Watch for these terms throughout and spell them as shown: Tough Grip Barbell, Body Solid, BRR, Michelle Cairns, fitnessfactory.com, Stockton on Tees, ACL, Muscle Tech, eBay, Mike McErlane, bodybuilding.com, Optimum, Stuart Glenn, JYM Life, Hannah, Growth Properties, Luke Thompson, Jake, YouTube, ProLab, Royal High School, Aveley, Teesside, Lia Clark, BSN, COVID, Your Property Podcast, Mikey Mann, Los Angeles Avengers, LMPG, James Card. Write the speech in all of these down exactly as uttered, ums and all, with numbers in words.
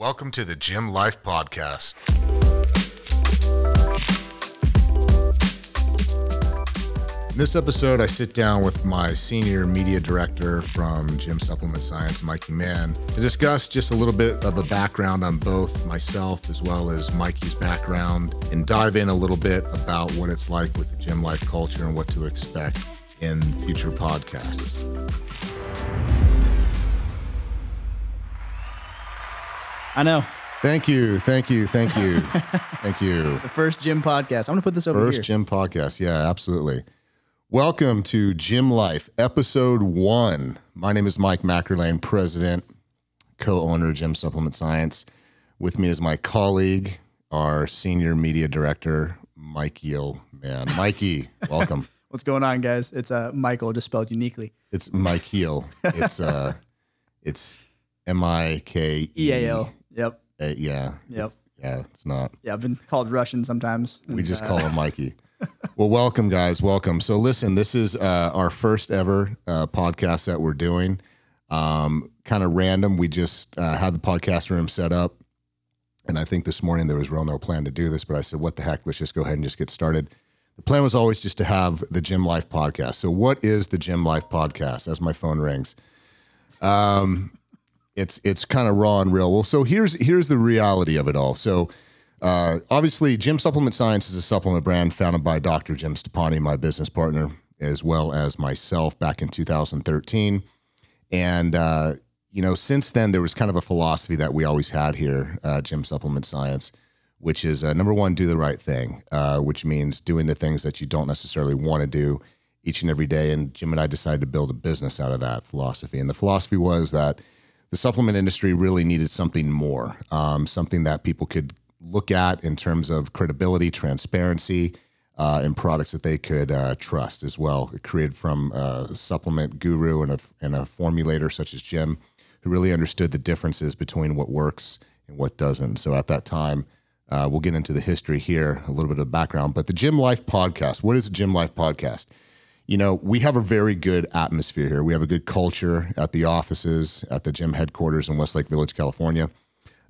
Welcome to the J Y M Life Podcast. In this episode, I sit down with my senior media director from J Y M Supplement Science, Mikey Mann, to discuss just a little bit of a background on both myself as well as Mikey's background and dive in a little bit about what it's like with the J Y M Life culture and what to expect in future podcasts. I know. Thank you. Thank you. Thank you. Thank you. The first J Y M podcast. I'm going to put this over first here. First J Y M podcast. Yeah, absolutely. Welcome to J Y M Life, episode one. My name is Mike McErlane, president, co-owner of J Y M Supplement Science. With me is my colleague, our senior media director, Mikey Mann. Mikey, welcome. What's going on, guys? It's uh, Michael, just spelled uniquely. It's Mikey. It's uh, it's M I K E A L. Yep. Uh, yeah. Yep. Yeah, it's not. Yeah, I've been called Russian sometimes. And, we just uh, call him Mikey. Well, welcome, guys. Welcome. So listen, this is uh, our first ever uh, podcast that we're doing. Um, kind of random. We just uh, had the podcast room set up. And I think this morning there was real no plan to do this, but I said, what the heck? Let's just go ahead and just get started. The plan was always just to have the J Y M Life Podcast. So what is the J Y M Life Podcast? As my phone rings. Um... It's it's kind of raw and real. Well, so here's here's the reality of it all. So uh, obviously, J Y M Supplement Science is a supplement brand founded by Doctor Jim Stoppani, my business partner, as well as myself back in two thousand thirteen. And, uh, you know, since then, there was kind of a philosophy that we always had here, uh, J Y M Supplement Science, which is, uh, number one, do the right thing, uh, which means doing the things that you don't necessarily want to do each and every day. And Jim and I decided to build a business out of that philosophy. And the philosophy was that the supplement industry really needed something more, um, something that people could look at in terms of credibility, transparency, uh, and products that they could uh, trust as well. It created from a supplement guru and a, and a formulator such as Jim, who really understood the differences between what works and what doesn't. So at that time, uh, we'll get into the history here, a little bit of background. But the J Y M Life Podcast, what is the J Y M Life Podcast? You know, we have a very good atmosphere here. We have a good culture at the offices, at the J Y M headquarters in Westlake Village, California.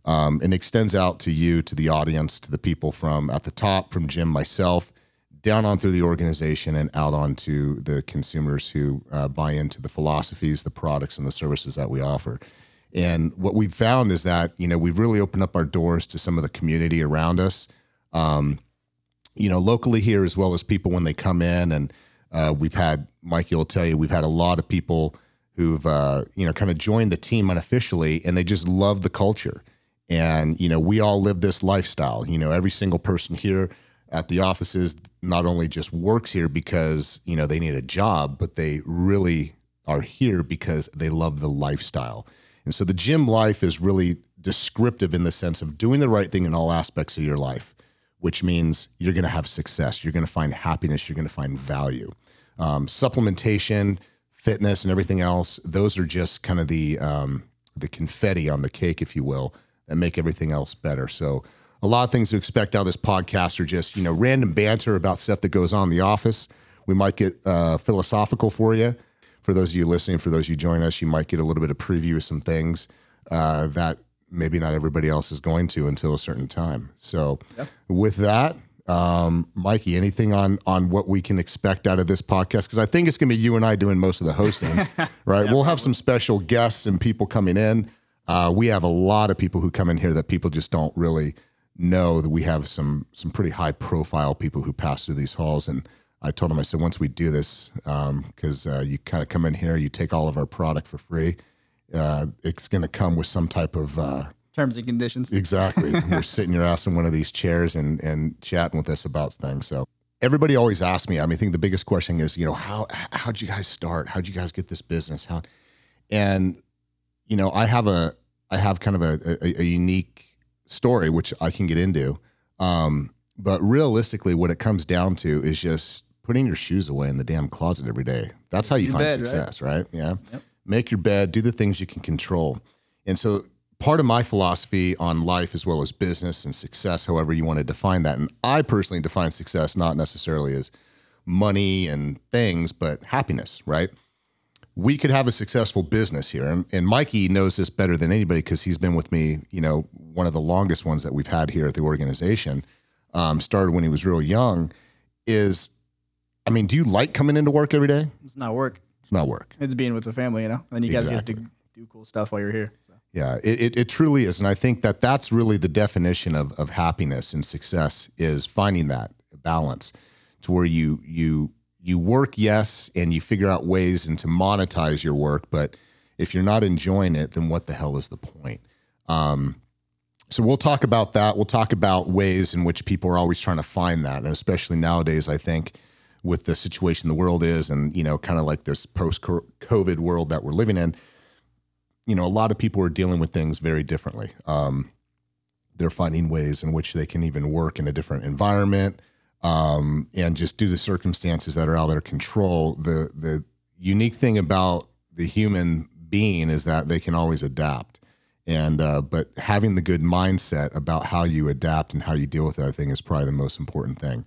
Um, and extends out to you, to the audience, to the people from at the top, from J Y M, myself, down on through the organization and out onto the consumers who uh, buy into the philosophies, the products, and the services that we offer. And what we've found is that, you know, we've really opened up our doors to some of the community around us, um, you know, locally here, as well as people when they come in. And Uh, we've had, Mikey will tell you, we've had a lot of people who've, uh, you know, kind of joined the team unofficially, and they just love the culture. And, you know, we all live this lifestyle. You know, every single person here at the offices not only just works here because, you know, they need a job, but they really are here because they love the lifestyle. And so the J Y M Life is really descriptive in the sense of doing the right thing in all aspects of your life, which means you're going to have success. You're going to find happiness. You're going to find value. Um, supplementation, fitness, and everything else, those are just kind of the um, the confetti on the cake, if you will, that make everything else better. So a lot of things to expect out of this podcast are just, you know, random banter about stuff that goes on in the office. We might get uh, philosophical for you. For those of you listening, for those of you joining us, you might get a little bit of preview of some things uh, that maybe not everybody else is going to until a certain time. So yep. With that, um, Mikey, anything on, on what we can expect out of this podcast? Because I think it's going to be you and I doing most of the hosting, right? Yeah, we'll probably have some special guests and people coming in. Uh, we have a lot of people who come in here that people just don't really know. That we have some, some pretty high profile people who pass through these halls. And I told them, I said, once we do this, um, cause, uh, you kind of come in here, you take all of our product for free. Uh, it's going to come with some type of uh, terms and conditions. Exactly. You're sitting your ass in one of these chairs and and chatting with us about things. So everybody always asks me, I mean, I think the biggest question is, you know, how, how'd you guys start? How'd you guys get this business? How, and you know, I have a, I have kind of a, a, a unique story, which I can get into. Um, but realistically what it comes down to is just putting your shoes away in the damn closet every day. That's how you in find bed, success, right? right? Yeah. Yep. Make your bed, do the things you can control. And so part of my philosophy on life as well as business and success, however you want to define that, and I personally define success not necessarily as money and things, but happiness, right? we could have a successful business here. And, and Mikey knows this better than anybody because he's been with me, you know, one of the longest ones that we've had here at the organization, um, started when he was real young, is, I mean, do you like coming into work every day? It's not work. It's not work. It's being with the family, you know, and you guys exactly. get to do cool stuff while you're here. So. Yeah, it, it, it truly is. And I think that that's really the definition of, of happiness and success, is finding that balance to where you, you, you work, yes, and you figure out ways and to monetize your work. But if you're not enjoying it, then what the hell is the point? Um, so we'll talk about that. We'll talk about ways in which people are always trying to find that. And especially nowadays, I think with the situation the world is, and, you know, kind of like this post-COVID world that we're living in, you know, a lot of people are dealing with things very differently. Um, they're finding ways in which they can even work in a different environment, Um, and just due to the circumstances that are out of their control, the, the unique thing about the human being is that they can always adapt. And, uh, but having the good mindset about how you adapt and how you deal with that, I think, is probably the most important thing.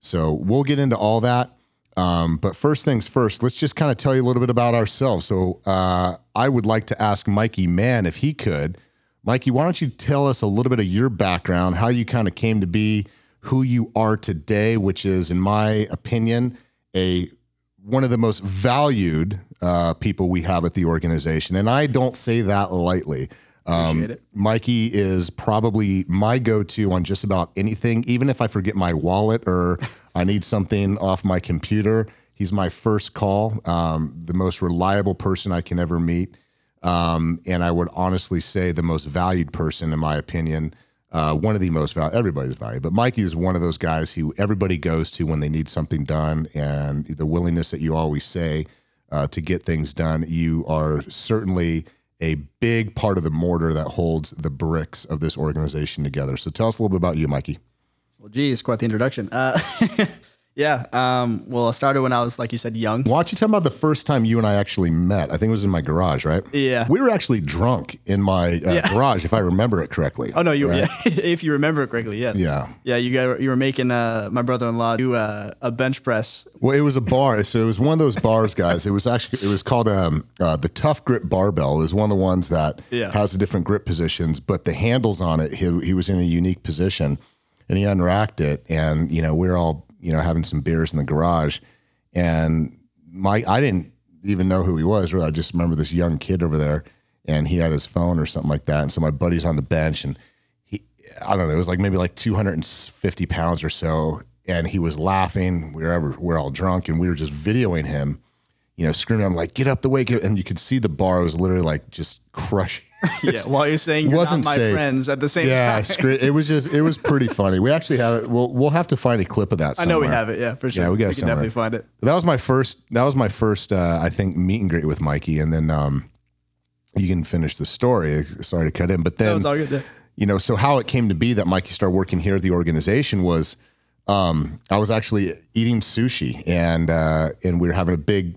So we'll get into all that. Um, but first things first, let's just kind of tell you a little bit about ourselves. So, uh, I would like to ask Mikey Mann if he could. Mikey, why don't you tell us a little bit of your background, how you kind of came to be who you are today, which is, in my opinion, a one of the most valued uh, people we have at the organization. And I don't say that lightly. Um, Mikey is probably my go-to on just about anything. Even if I forget my wallet or I need something off my computer, he's my first call, um, the most reliable person I can ever meet. Um, and I would honestly say the most valued person, in my opinion. Uh, one of the most valuable, everybody's valued, but Mikey is one of those guys who everybody goes to when they need something done, and the willingness that you always say uh, to get things done. You are certainly a big part of the mortar that holds the bricks of this organization together. So tell us a little bit about you, Mikey. Well, geez, quite the introduction. Uh, yeah. Um, well, I started when I was, like you said, young. Why don't you tell me about the first time you and I actually met? I think it was in my garage, right? Yeah. We were actually drunk in my uh, yeah. garage, if I remember it correctly. Oh, no, you right? yeah. If you remember it correctly, yes. Yeah. Yeah, you got, you were making uh, my brother-in-law do uh, a bench press. Well, it was a bar. So it was one of those bars, guys. It was actually, it was called um, uh, the Tough Grip Barbell. It was one of the ones that yeah. has the different grip positions, but the handles on it, he, he was in a unique position, and he unracked it, and, you know, we we're all, you know, having some beers in the garage, and my, I didn't even know who he was. Really. I just remember this young kid over there, and he had his phone or something like that. And so my buddy's on the bench, and he, I don't know, it was like maybe like two hundred fifty pounds or so. And he was laughing. We were, ever, we were all drunk, and we were just videoing him, you know, screaming. I'm like, get up the way. Get up. And you could see the bar was literally like just crushing. Yeah, while you're saying you're wasn't not my safe. friends at the same yeah, time. Yeah, it was just, it was pretty funny. We actually have it. We'll, we'll have to find a clip of that somewhere. I know we have it, yeah, for sure. Yeah, we got we can definitely find it. But that was my first, that was my first, uh, I think, meet and greet with Mikey. And then um, you can finish the story. Sorry to cut in. But then, that was all good, yeah. you know, so how it came to be that Mikey started working here at the organization was um, I was actually eating sushi. And, uh, and we were having a big,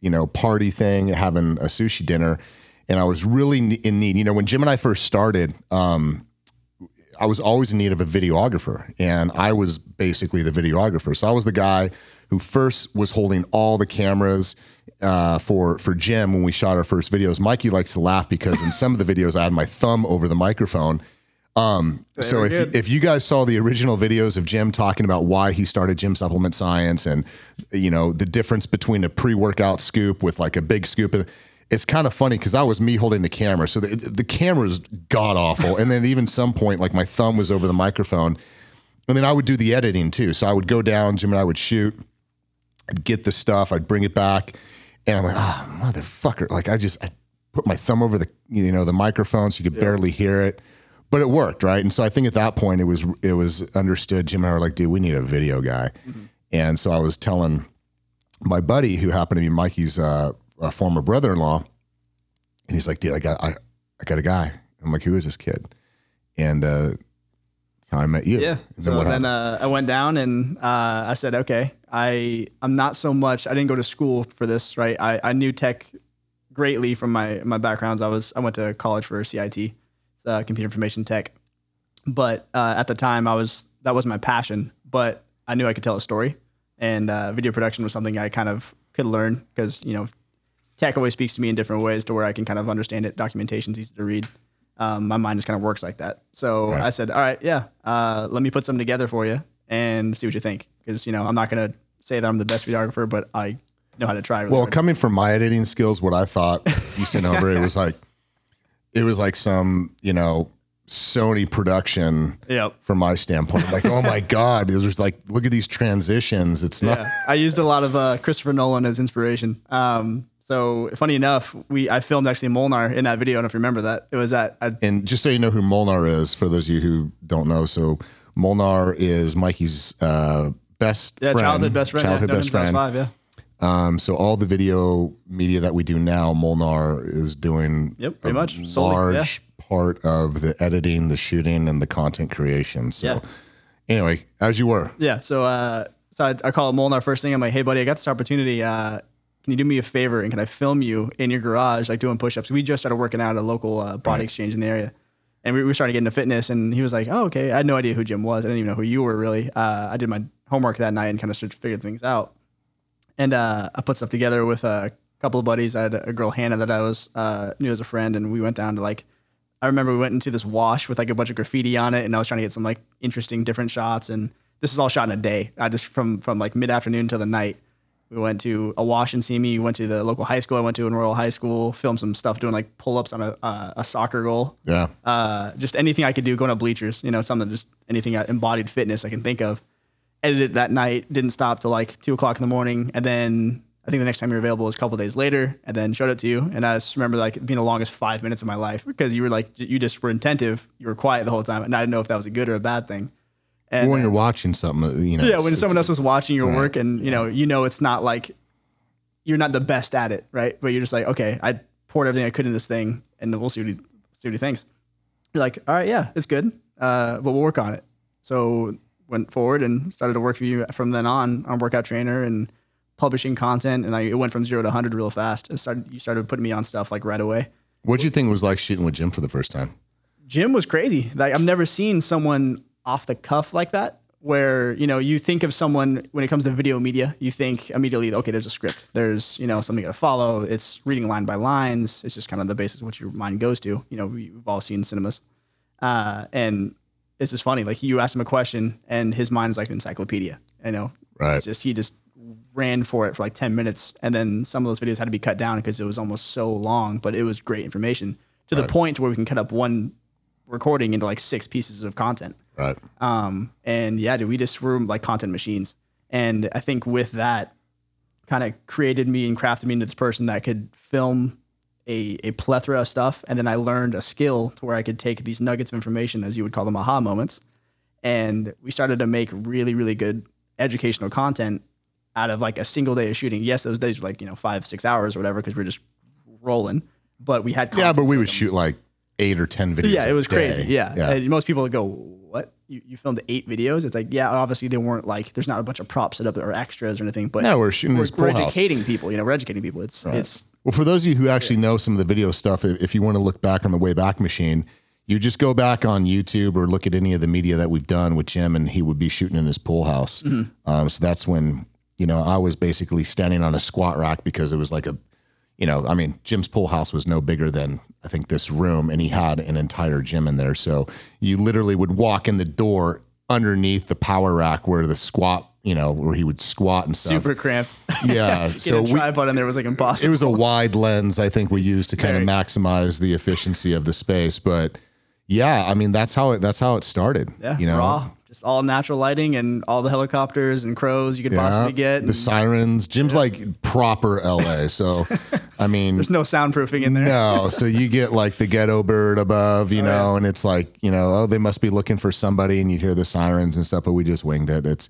you know, party thing, having a sushi dinner. And I was really in need, you know, when Jim and I first started, um, I was always in need of a videographer, and I was basically the videographer. So I was the guy who first was holding all the cameras, uh, for, for Jim when we shot our first videos. Mikey likes to laugh because in some of the videos I had my thumb over the microphone. Um, they so if, if you guys saw the original videos of Jim talking about why he started J Y M Supplement Science and, you know, the difference between a pre-workout scoop with like a big scoop and, it's kind of funny because that was me holding the camera. So the, the camera's god awful. And then even some point, like my thumb was over the microphone. And then I would do the editing too. So I would go down, Jim and I would shoot, I'd get the stuff, I'd bring it back. And I'm like, ah, oh, motherfucker. Like I just I put my thumb over the, you know, the microphone so you could yeah. barely hear it. But it worked, right? And so I think at that point it was it was understood. Jim and I were like, dude, we need a video guy. Mm-hmm. And so I was telling my buddy who happened to be Mikey's uh a former brother-in-law, and he's like, dude, I got, I, I got a guy. I'm like, who is this kid? And, uh, that's how I met you. Yeah. And so then, then uh, I went down and, uh, I said, okay, I, I'm not so much, I didn't go to school for this. Right. I, I knew tech greatly from my, my backgrounds. I was, I went to college for C I T, it's uh, computer information tech. But, uh, at the time I was, that was my passion, but I knew I could tell a story, and, uh, video production was something I kind of could learn because, you know, tech always speaks to me in different ways to where I can kind of understand it. Documentation's easy to read. Um, my mind just kind of works like that. So right. I said, all right, yeah, uh, let me put something together for you and see what you think. Because, you know, I'm not going to say that I'm the best videographer, but I know how to try. Really well, hard. Coming from my editing skills, what I thought you sent over, it was like, it was like some, you know, Sony production yep. from my standpoint. Like, oh my God, it was just like, look at these transitions. It's not. Yeah. I used a lot of uh, Christopher Nolan as inspiration. Um, So funny enough, we I filmed actually Molnar in that video. I don't know if you remember that. It was at. I, and just so you know who Molnar is, for those of you who don't know. So Molnar is Mikey's uh, best yeah, friend. Childhood best friend. Childhood yeah, best friend. Five, yeah. Um, so all the video media that we do now, Molnar is doing yep, pretty a much. large Solely, yeah. part of the editing, the shooting, and the content creation. So yeah. anyway, as you were. Yeah. So uh, so I, I call Molnar first thing. I'm like, hey, buddy, I got this opportunity. Uh, Can you do me a favor and can I film you in your garage, like doing push-ups? We just started working out at a local uh, body right. exchange in the area. And we, we started getting into fitness and he was like, oh, okay. I had no idea who Jim was. I didn't even know who you were really. Uh, I did my homework that night and kind of started to figure things out. And uh, I put stuff together with a couple of buddies. I had a girl, Hannah, that I was uh, knew as a friend. And we went down to like, I remember we went into this wash with like a bunch of graffiti on it. And I was trying to get some like interesting different shots. And this is all shot in a day. I just from, from like mid-afternoon till the night. We went to a wash and see me. We went to the local high school I went to in Royal High School, filmed some stuff doing like pull-ups on a uh, a soccer goal. Yeah. Uh, just anything I could do, going to bleachers, you know, something, just anything embodied fitness I can think of. Edited that night, didn't stop till like two o'clock in the morning. And then I think the next time you're available was a couple of days later, and then showed it to you. And I just remember like being the longest five minutes of my life because you were like, you just were attentive. You were quiet the whole time. And I didn't know if that was a good or a bad thing. And when you're watching something, you know, yeah, when someone else is watching your right, work and you know, you know, it's not like you're not the best at it. Right. But you're just like, okay, I poured everything I could in this thing and we'll see what he, see what he thinks. You're like, all right, yeah, it's good. Uh, but we'll work on it. So went forward and started to work for you from then on, on workout trainer and publishing content. And I, it went from zero to a hundred real fast. It started, you started putting me on stuff like right away. What'd you think was like shooting with Jim for the first time? Jim was crazy. Like I've never seen someone off the cuff like that, where, you know, you think of someone when it comes to video media, you think immediately, okay, there's a script, there's, you know, something to follow. It's reading line by lines. It's just kind of the basis of what your mind goes to. You know, we've all seen cinemas. Uh, and it's just funny. Like you ask him a question and his mind's like an encyclopedia, you know, right. It's just, he just ran for it for like ten minutes. And then some of those videos had to be cut down because it was almost so long, but it was great information to right. the point where we can cut up one recording into like six pieces of content. Right. Um, and yeah, dude, we just were like content machines. And I think with that kind of created me and crafted me into this person that could film a, a plethora of stuff. And then I learned a skill to where I could take these nuggets of information, as you would call them, aha moments. And we started to make really, really good educational content out of like a single day of shooting. Yes, those days were like, you know, five, six hours or whatever, because we're just rolling. But we had content. Yeah, but we would them. shoot like eight or ten videos. Yeah, it was crazy. Yeah. yeah. And most people would go, what? You, you filmed eight videos? It's like, yeah, obviously they weren't like, there's not a bunch of props set up or extras or anything, but no, we're shooting we're, we're educating house. people, you know, we're educating people. It's, right. it's. Well, for those of you who actually yeah. know some of the video stuff, if you want to look back on the Wayback Machine, you just go back on YouTube or look at any of the media that we've done with Jim, and he would be shooting in his pool house. Mm-hmm. Um, so that's when, you know, I was basically standing on a squat rack because it was like a, you know, I mean, Jim's pool house was no bigger than, I think, this room, and he had an entire gym in there. So you literally would walk in the door underneath the power rack where the squat, you know, where he would squat and stuff. Super cramped. Yeah. Get so a tripod we, in there was like impossible. It was a wide lens, I think, we used to kind right. of maximize the efficiency of the space. But yeah, I mean, that's how it, that's how it started. Yeah. You know, raw. Just all natural lighting and all the helicopters and crows you could yeah, possibly get. And the sirens. Jim's yeah. like proper L A. So, I mean. There's no soundproofing in there. No. So you get like the ghetto bird above, you oh, know, yeah. and it's like, you know, oh, they must be looking for somebody, and you'd hear the sirens and stuff, but we just winged it. It's,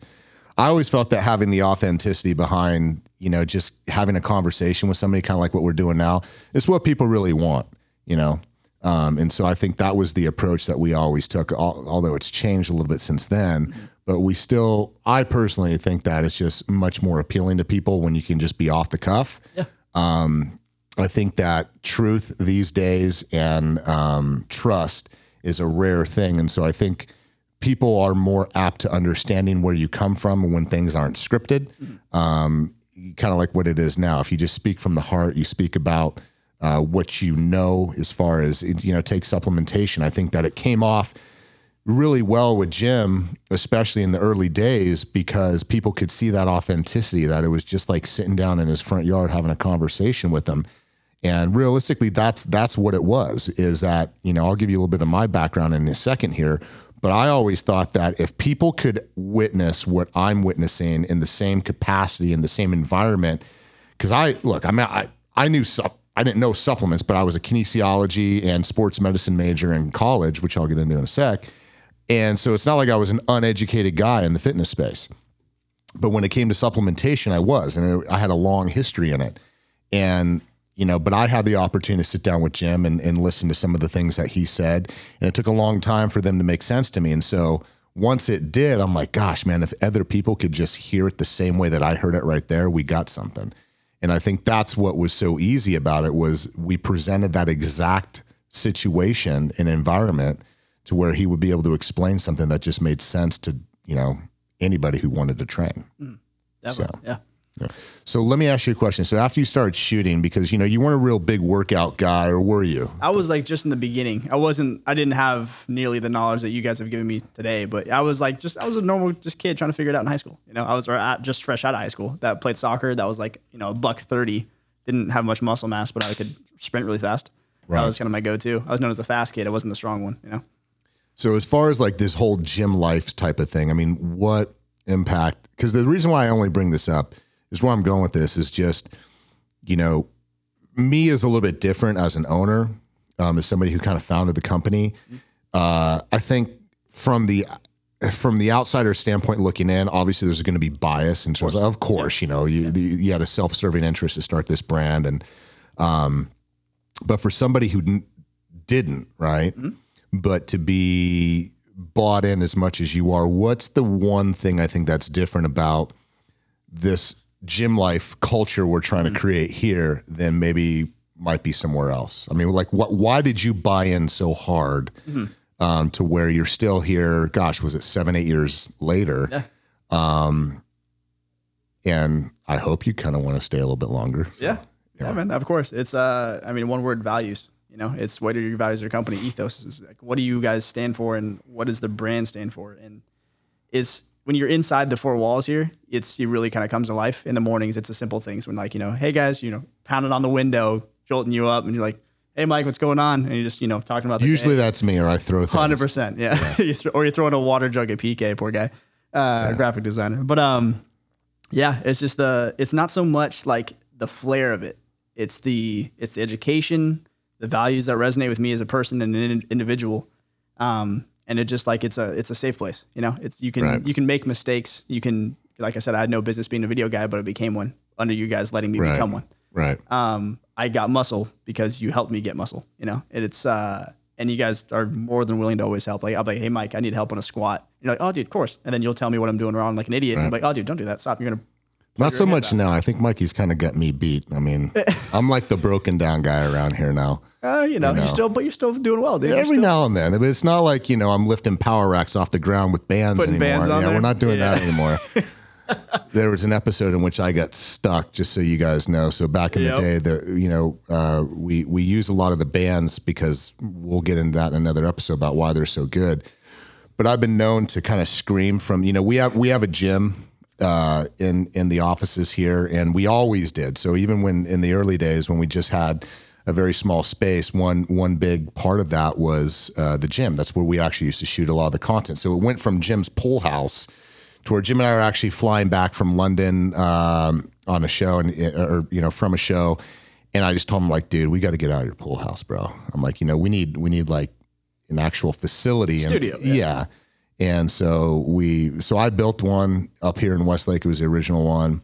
I always felt that having the authenticity behind, you know, just having a conversation with somebody, kind of like what we're doing now, is what people really want, you know. Um, and so I think that was the approach that we always took, al- although it's changed a little bit since then, mm-hmm. but we still, I personally think that it's just much more appealing to people when you can just be off the cuff. Yeah. Um, I think that truth these days and, um, trust is a rare thing. And so I think people are more apt to understanding where you come from when things aren't scripted. Mm-hmm. Um, kind of like what it is now. If you just speak from the heart, you speak about uh, what you know, as far as, you know, take supplementation. I think that it came off really well with Jim, especially in the early days, because people could see that authenticity, that it was just like sitting down in his front yard, having a conversation with him. And realistically, that's, that's what it was, is that, you know, I'll give you a little bit of my background in a second here, but I always thought that if people could witness what I'm witnessing in the same capacity, in the same environment, because I, look, I mean, I, I knew sup- I didn't know supplements, but I was a kinesiology and sports medicine major in college, which I'll get into in a sec. And so it's not like I was an uneducated guy in the fitness space, but when it came to supplementation, I was, and it, I had a long history in it. And, you know, but I had the opportunity to sit down with Jim and, and listen to some of the things that he said. And it took a long time for them to make sense to me. And so once it did, I'm like, gosh, man, if other people could just hear it the same way that I heard it right there, we got something. And I think that's what was so easy about it, was we presented that exact situation and environment to where he would be able to explain something that just made sense to, you know, anybody who wanted to train. Mm, definitely. So, yeah. Yeah. So let me ask you a question. So after you started shooting, because, you know, you weren't a real big workout guy, or were you? I was like just in the beginning. I wasn't, I didn't have nearly the knowledge that you guys have given me today, but I was like, just, I was a normal just kid trying to figure it out in high school. You know, I was just fresh out of high school that played soccer. That was like, you know, a buck thirty, didn't have much muscle mass, but I could sprint really fast. Right. That was kind of my go-to. I was known as the fast kid. I wasn't the strong one, you know? So as far as like this whole gym life type of thing, I mean, what impact, because the reason why I only bring this up is where I'm going with this is just, you know, me is a little bit different as an owner, um, as somebody who kind of founded the company. Uh, I think from the, from the outsider standpoint looking in, obviously there's going to be bias in terms of, of course, you know, you, you had a self-serving interest to start this brand. And, um, but for somebody who didn't, didn't right. Mm-hmm. But to be bought in as much as you are, what's the one thing I think that's different about this gym life culture we're trying mm-hmm. to create here than maybe might be somewhere else? I mean, like, what, why did you buy in so hard mm-hmm. um, to where you're still here? Gosh, was it seven, eight years later? Yeah. Um, and I hope you kind of want to stay a little bit longer. So, yeah. yeah. Yeah, man, of course. It's, uh, I mean, one word, values. You know, it's what are your values, your company ethos is like, what do you guys stand for? And what does the brand stand for? And it's when you're inside the four walls here, it's, it really kind of comes to life in the mornings. It's the simple things when like, you know, hey guys, you know, pounding on the window, jolting you up and you're like, hey Mike, what's going on? And you're just, you know, talking about the usually day. That's me, or I throw things. one hundred percent. Yeah. yeah. you th- or you're throwing a water jug at P K, poor guy, uh, yeah. graphic designer. But, um, yeah, it's just the, it's not so much like the flair of it. It's the, it's the education, the values that resonate with me as a person and an individual. Um, and it just like, it's a, it's a safe place, you know, it's, you can, right. you can make mistakes. You can, like I said, I had no business being a video guy, but I became one under you guys letting me right. become one. Right. Um, I got muscle because you helped me get muscle, you know, and it's, uh, and you guys are more than willing to always help. Like, I'll be like, hey Mike, I need help on a squat. And you're like, oh dude, of course. And then you'll tell me what I'm doing wrong, like an idiot. Right. And I'm like, oh dude, don't do that. Stop. You're going to, not so much now. I think Mikey's kind of got me beat. I mean, I'm like the broken down guy around here now. Uh, you know, you know, you're still, but you're still doing well, dude. Yeah, every still... now and then. It's not like, you know, I'm lifting power racks off the ground with bands Putting anymore. Bands on yeah, there. We're not doing yeah. that anymore. There was an episode in which I got stuck, just so you guys know. So back in yep. the day, the you know, uh, we, we use a lot of the bands because we'll get into that in another episode about why they're so good. But I've been known to kind of scream from, you know, we have we have a gym uh, in, in the offices here, and we always did. So even when in the early days when we just had a very small space, one one big part of that was uh, the gym. That's where we actually used to shoot a lot of the content. So it went from Jim's pool house to where Jim and I were actually flying back from London um, on a show, and or you know from a show, and I just told him like, dude, we got to get out of your pool house, bro. I'm like, you know, we need we need like an actual facility, studio, and, yeah. yeah. And so we so I built one up here in Westlake. It was the original one.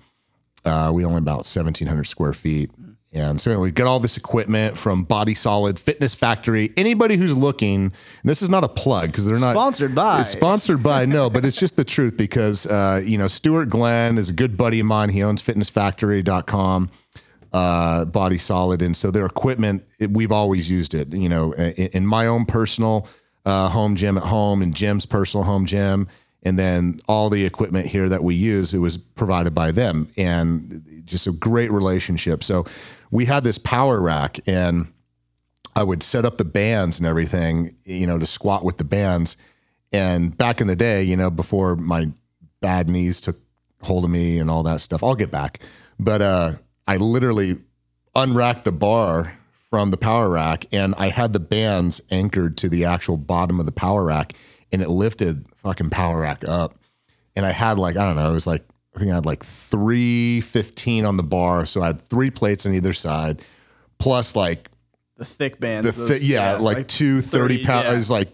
Uh, we only about seventeen hundred square feet. And so we got all this equipment from Body Solid, Fitness Factory. Anybody who's looking, and this is not a plug because they're not sponsored by. It's sponsored by, no, but it's just the truth because uh, you know Stuart Glenn is a good buddy of mine. He owns fitness factory dot com, uh, Body Solid, and so their equipment it, we've always used it. You know, in, in my own personal uh, home gym at home, and Jim's personal home gym. And then all the equipment here that we use, it was provided by them, and just a great relationship. So we had this power rack, and I would set up the bands and everything, you know, to squat with the bands. And back in the day, you know, before my bad knees took hold of me and all that stuff, I'll get back. But uh, I literally unracked the bar from the power rack, and I had the bands anchored to the actual bottom of the power rack, and it lifted fucking power rack up. And I had like, I don't know, it was like, I think I had like three fifteen on the bar. So I had three plates on either side, plus like the thick bands. The thi- yeah, yeah, like, like two thirty pound. Yeah. It was like,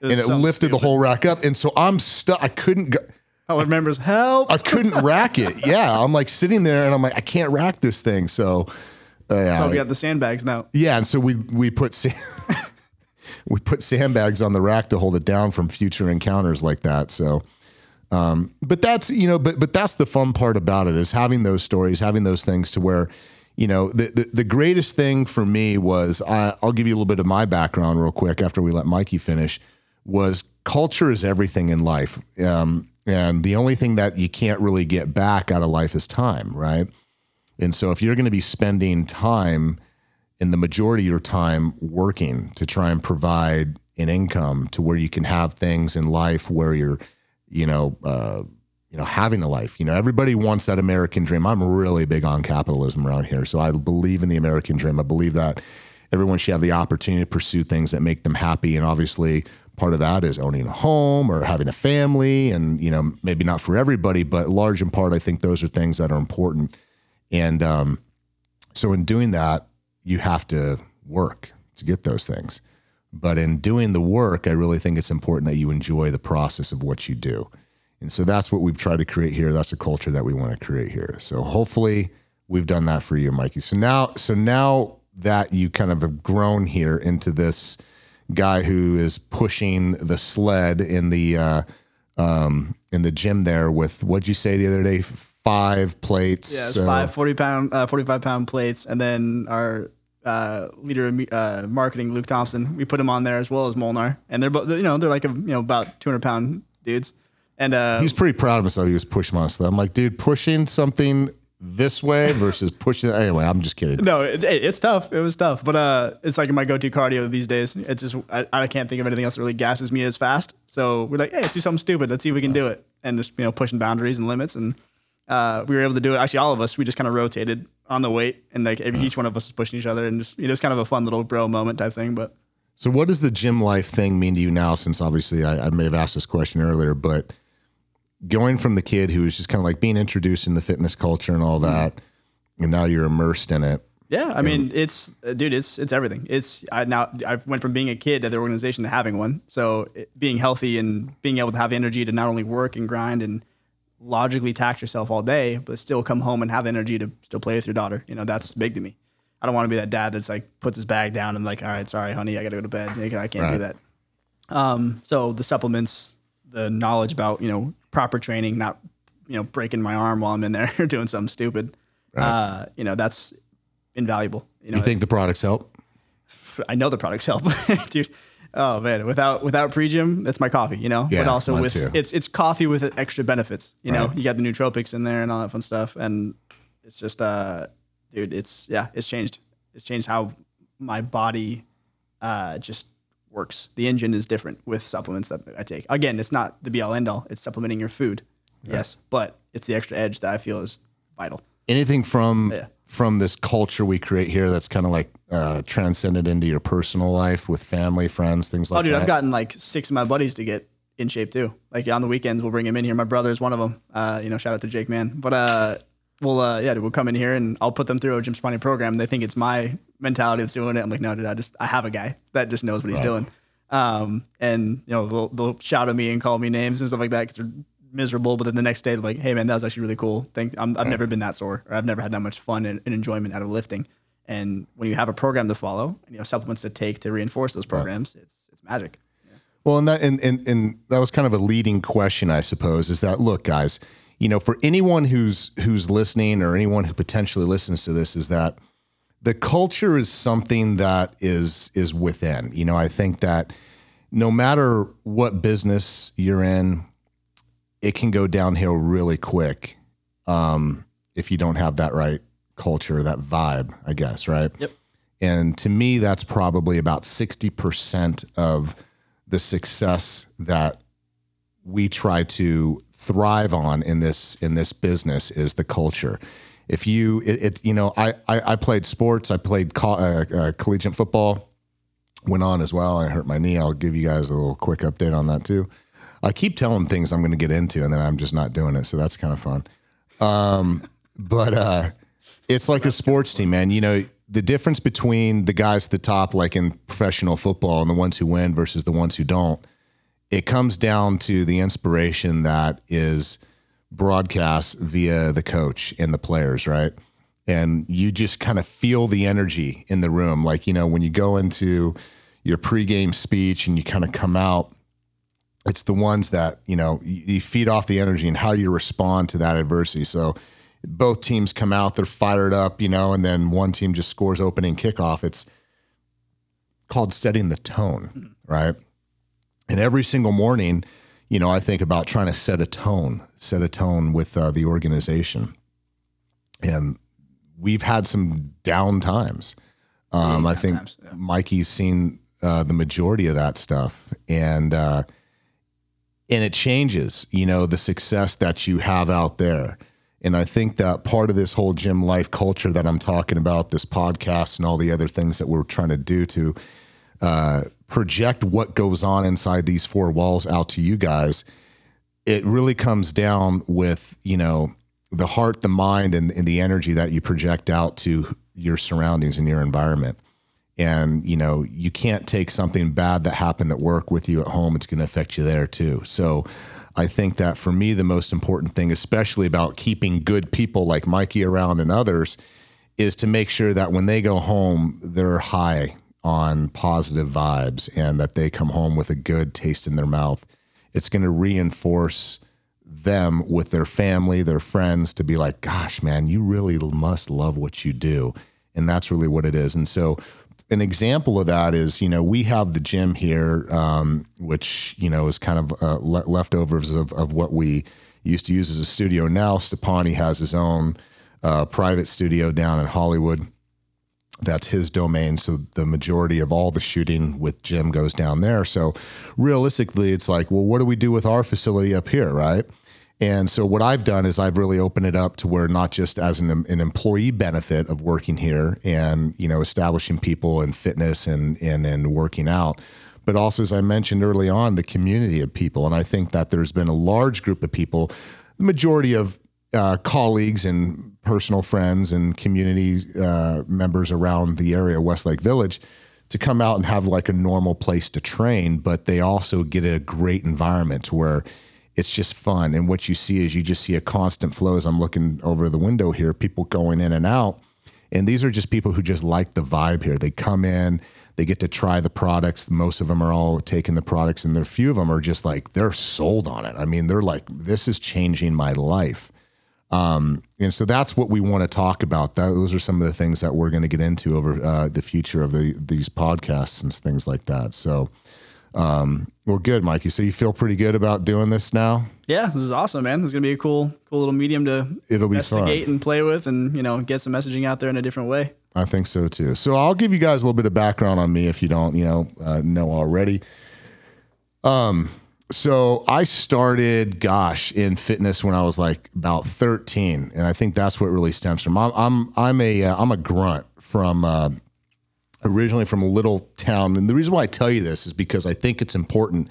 it was, and it lifted stupid. The whole rack up. And so I'm stuck. I couldn't go. All it remembers, help. I couldn't rack it. Yeah. I'm like sitting there and I'm like, I can't rack this thing. So, uh, yeah. So we got the sandbags now. Yeah. And so we, we put, sand- we put sandbags on the rack to hold it down from future encounters like that. So, um, but that's, you know, but, but that's the fun part about it, is having those stories, having those things to where, you know, the, the, the greatest thing for me was, I, I'll give you a little bit of my background real quick after we let Mikey finish, was culture is everything in life. Um, and the only thing that you can't really get back out of life is time, right? And so if you're going to be spending time, in the majority of your time, working to try and provide an income to where you can have things in life where you're, you know, uh, you know, having a life. You know, everybody wants that American dream. I'm really big on capitalism around here. So I believe in the American dream. I believe that everyone should have the opportunity to pursue things that make them happy. And obviously part of that is owning a home or having a family. And, you know, maybe not for everybody, but large in part, I think those are things that are important. And um, so in doing that, you have to work to get those things. But in doing the work, I really think it's important that you enjoy the process of what you do. And so that's what we've tried to create here. That's a culture that we want to create here. So hopefully we've done that for you, Mikey. So now, so now that you kind of have grown here into this guy who is pushing the sled in the, uh, um, in the gym there with, what'd you say the other day? Five plates. Yeah, so. five forty pound, uh, forty-five pound plates. And then our uh, leader of uh, marketing, Luke Thompson, we put him on there as well as Molnar. And they're both, you know, they're like, a, you know, about two hundred pound dudes. And uh, he's pretty proud of himself. He was pushing my stuff. I'm like, dude, pushing something this way versus pushing. Anyway, I'm just kidding. No, it, it, it's tough. It was tough. But uh, it's like my go-to cardio these days. It's just, I, I can't think of anything else that really gasses me as fast. So we're like, hey, let's do something stupid. Let's see if we can do it. And just, you know, pushing boundaries and limits. And Uh, we were able to do it. Actually, all of us, we just kind of rotated on the weight, and like yeah. each one of us was pushing each other, and just, you know, it's kind of a fun little bro moment type thing. But so what does the J Y M life thing mean to you now? Since obviously I, I may have asked this question earlier, but going from the kid who was just kind of like being introduced in the fitness culture and all that, mm-hmm. and now you're immersed in it. Yeah. I mean, it's dude, it's, it's everything. It's I now I went from being a kid at the organization to having one. So it, being healthy and being able to have energy to not only work and grind and logically tax yourself all day, but still come home and have energy to still play with your daughter. You know, that's big to me. I don't want to be that dad that's like puts his bag down and like, all right, sorry, honey, I got to go to bed. I can't right. do that. Um, so the supplements, the knowledge about, you know, proper training, not, you know, breaking my arm while I'm in there doing something stupid. Right. Uh, you know, that's invaluable. You know, you think it, the products help? I know the products help, dude. Oh man, without without pre-gym, that's my coffee, you know. Yeah, but also with too. it's it's coffee with extra benefits, you right. know. You got the nootropics in there and all that fun stuff, and it's just, uh, dude, it's yeah, it's changed. It's changed how my body uh, just works. The engine is different with supplements that I take. Again, it's not the be-all end-all. It's supplementing your food, yeah. yes, but it's the extra edge that I feel is vital. Anything from yeah. from this culture we create here that's kind of like uh, transcended into your personal life with family, friends, things like that? Oh, dude, that. I've gotten like six of my buddies to get in shape too. Like on the weekends, we'll bring him in here. My brother is one of them. Uh, you know, shout out to Jake Mann. But uh, we'll, uh, yeah, dude, we'll come in here and I'll put them through a Jim Stoppani program. They think it's my mentality that's doing it. I'm like, no, dude, I just, I have a guy that just knows what he's right. doing. Um, and, you know, they'll, they'll shout at me and call me names and stuff like that because they're miserable, but then the next day they're like, hey man, that was actually really cool. Thank, I'm, I've right. never been that sore, or I've never had that much fun and, and enjoyment out of lifting. And when you have a program to follow and you have supplements to take to reinforce those programs, right. it's it's magic. Yeah. Well, and that and, and and that was kind of a leading question, I suppose, is that look, guys, you know, for anyone who's who's listening or anyone who potentially listens to this, is that the culture is something that is is within. You know, I think that no matter what business you're in, it can go downhill really quick um, if you don't have that right culture, that vibe, I guess, right? Yep. And to me, that's probably about sixty percent of the success that we try to thrive on in this in this business is the culture. If you, it, it you know, I, I I played sports, I played co- uh, uh, collegiate football, went on as well. I hurt my knee. I'll give you guys a little quick update on that too. I keep telling things I'm going to get into, and then I'm just not doing it. So that's kind of fun. Um, but uh, it's like a sports team, man. You know, the difference between the guys at the top, like in professional football, and the ones who win versus the ones who don't, it comes down to the inspiration that is broadcast via the coach and the players, right? And you just kind of feel the energy in the room. Like, you know, when you go into your pregame speech and you kind of come out, it's the ones that, you know, you feed off the energy and how you respond to that adversity. So both teams come out, they're fired up, you know, and then one team just scores opening kickoff. It's called setting the tone, right? And every single morning, you know, I think about trying to set a tone, set a tone with uh, the organization. And we've had some down times. Um, yeah, I think times, yeah. Mikey's seen uh, the majority of that stuff. And, uh, And it changes, you know, the success that you have out there. And I think that part of this whole J Y M life culture that I'm talking about, this podcast and all the other things that we're trying to do to uh, project what goes on inside these four walls out to you guys, it really comes down with, you know, the heart, the mind, and, and the energy that you project out to your surroundings and your environment. And, you know, you can't take something bad that happened at work with you at home. It's going to affect you there too. So I think that for me, the most important thing, especially about keeping good people like Mikey around and others, is to make sure that when they go home, they're high on positive vibes and that they come home with a good taste in their mouth. It's going to reinforce them with their family, their friends, to be like, gosh, man, you really must love what you do. And that's really what it is. And so an example of that is, you know, we have the gym here, um, which, you know, is kind of uh, le- leftovers of, of what we used to use as a studio. Now Stoppani has his own uh, private studio down in Hollywood. That's his domain. So the majority of all the shooting with Jim goes down there. So realistically, it's like, well, what do we do with our facility up here, right? And so what I've done is I've really opened it up to where not just as an, an employee benefit of working here and, you know, establishing people and fitness and, and, and working out, but also, as I mentioned early on, the community of people. And I think that there's been a large group of people, the majority of uh, colleagues and personal friends and community uh, members around the area, Westlake Village, to come out and have like a normal place to train, but they also get a great environment where it's just fun. And what you see is you just see a constant flow. As I'm looking over the window here, people going in and out. And these are just people who just like the vibe here. They come in, they get to try the products. Most of them are all taking the products, and there are few of them are just like, they're sold on it. I mean, they're like, this is changing my life. Um, and so that's what we want to talk about. That, those are some of the things that we're going to get into over uh, the future of the, these podcasts and things like that. So, Um, well, good, Mikey. So you feel pretty good about doing this now? Yeah, this is awesome, man. It's going to be a cool, cool little medium to It'll be investigate fun. And play with and, you know, get some messaging out there in a different way. I think so too. So I'll give you guys a little bit of background on me if you don't, you know, uh, know already. Um, so I started, gosh, in fitness when I was like about thirteen. And I think that's what really stems from. I'm, I'm, I'm a, uh, I'm a grunt from, uh, originally from a little town. And the reason why I tell you this is because I think it's important.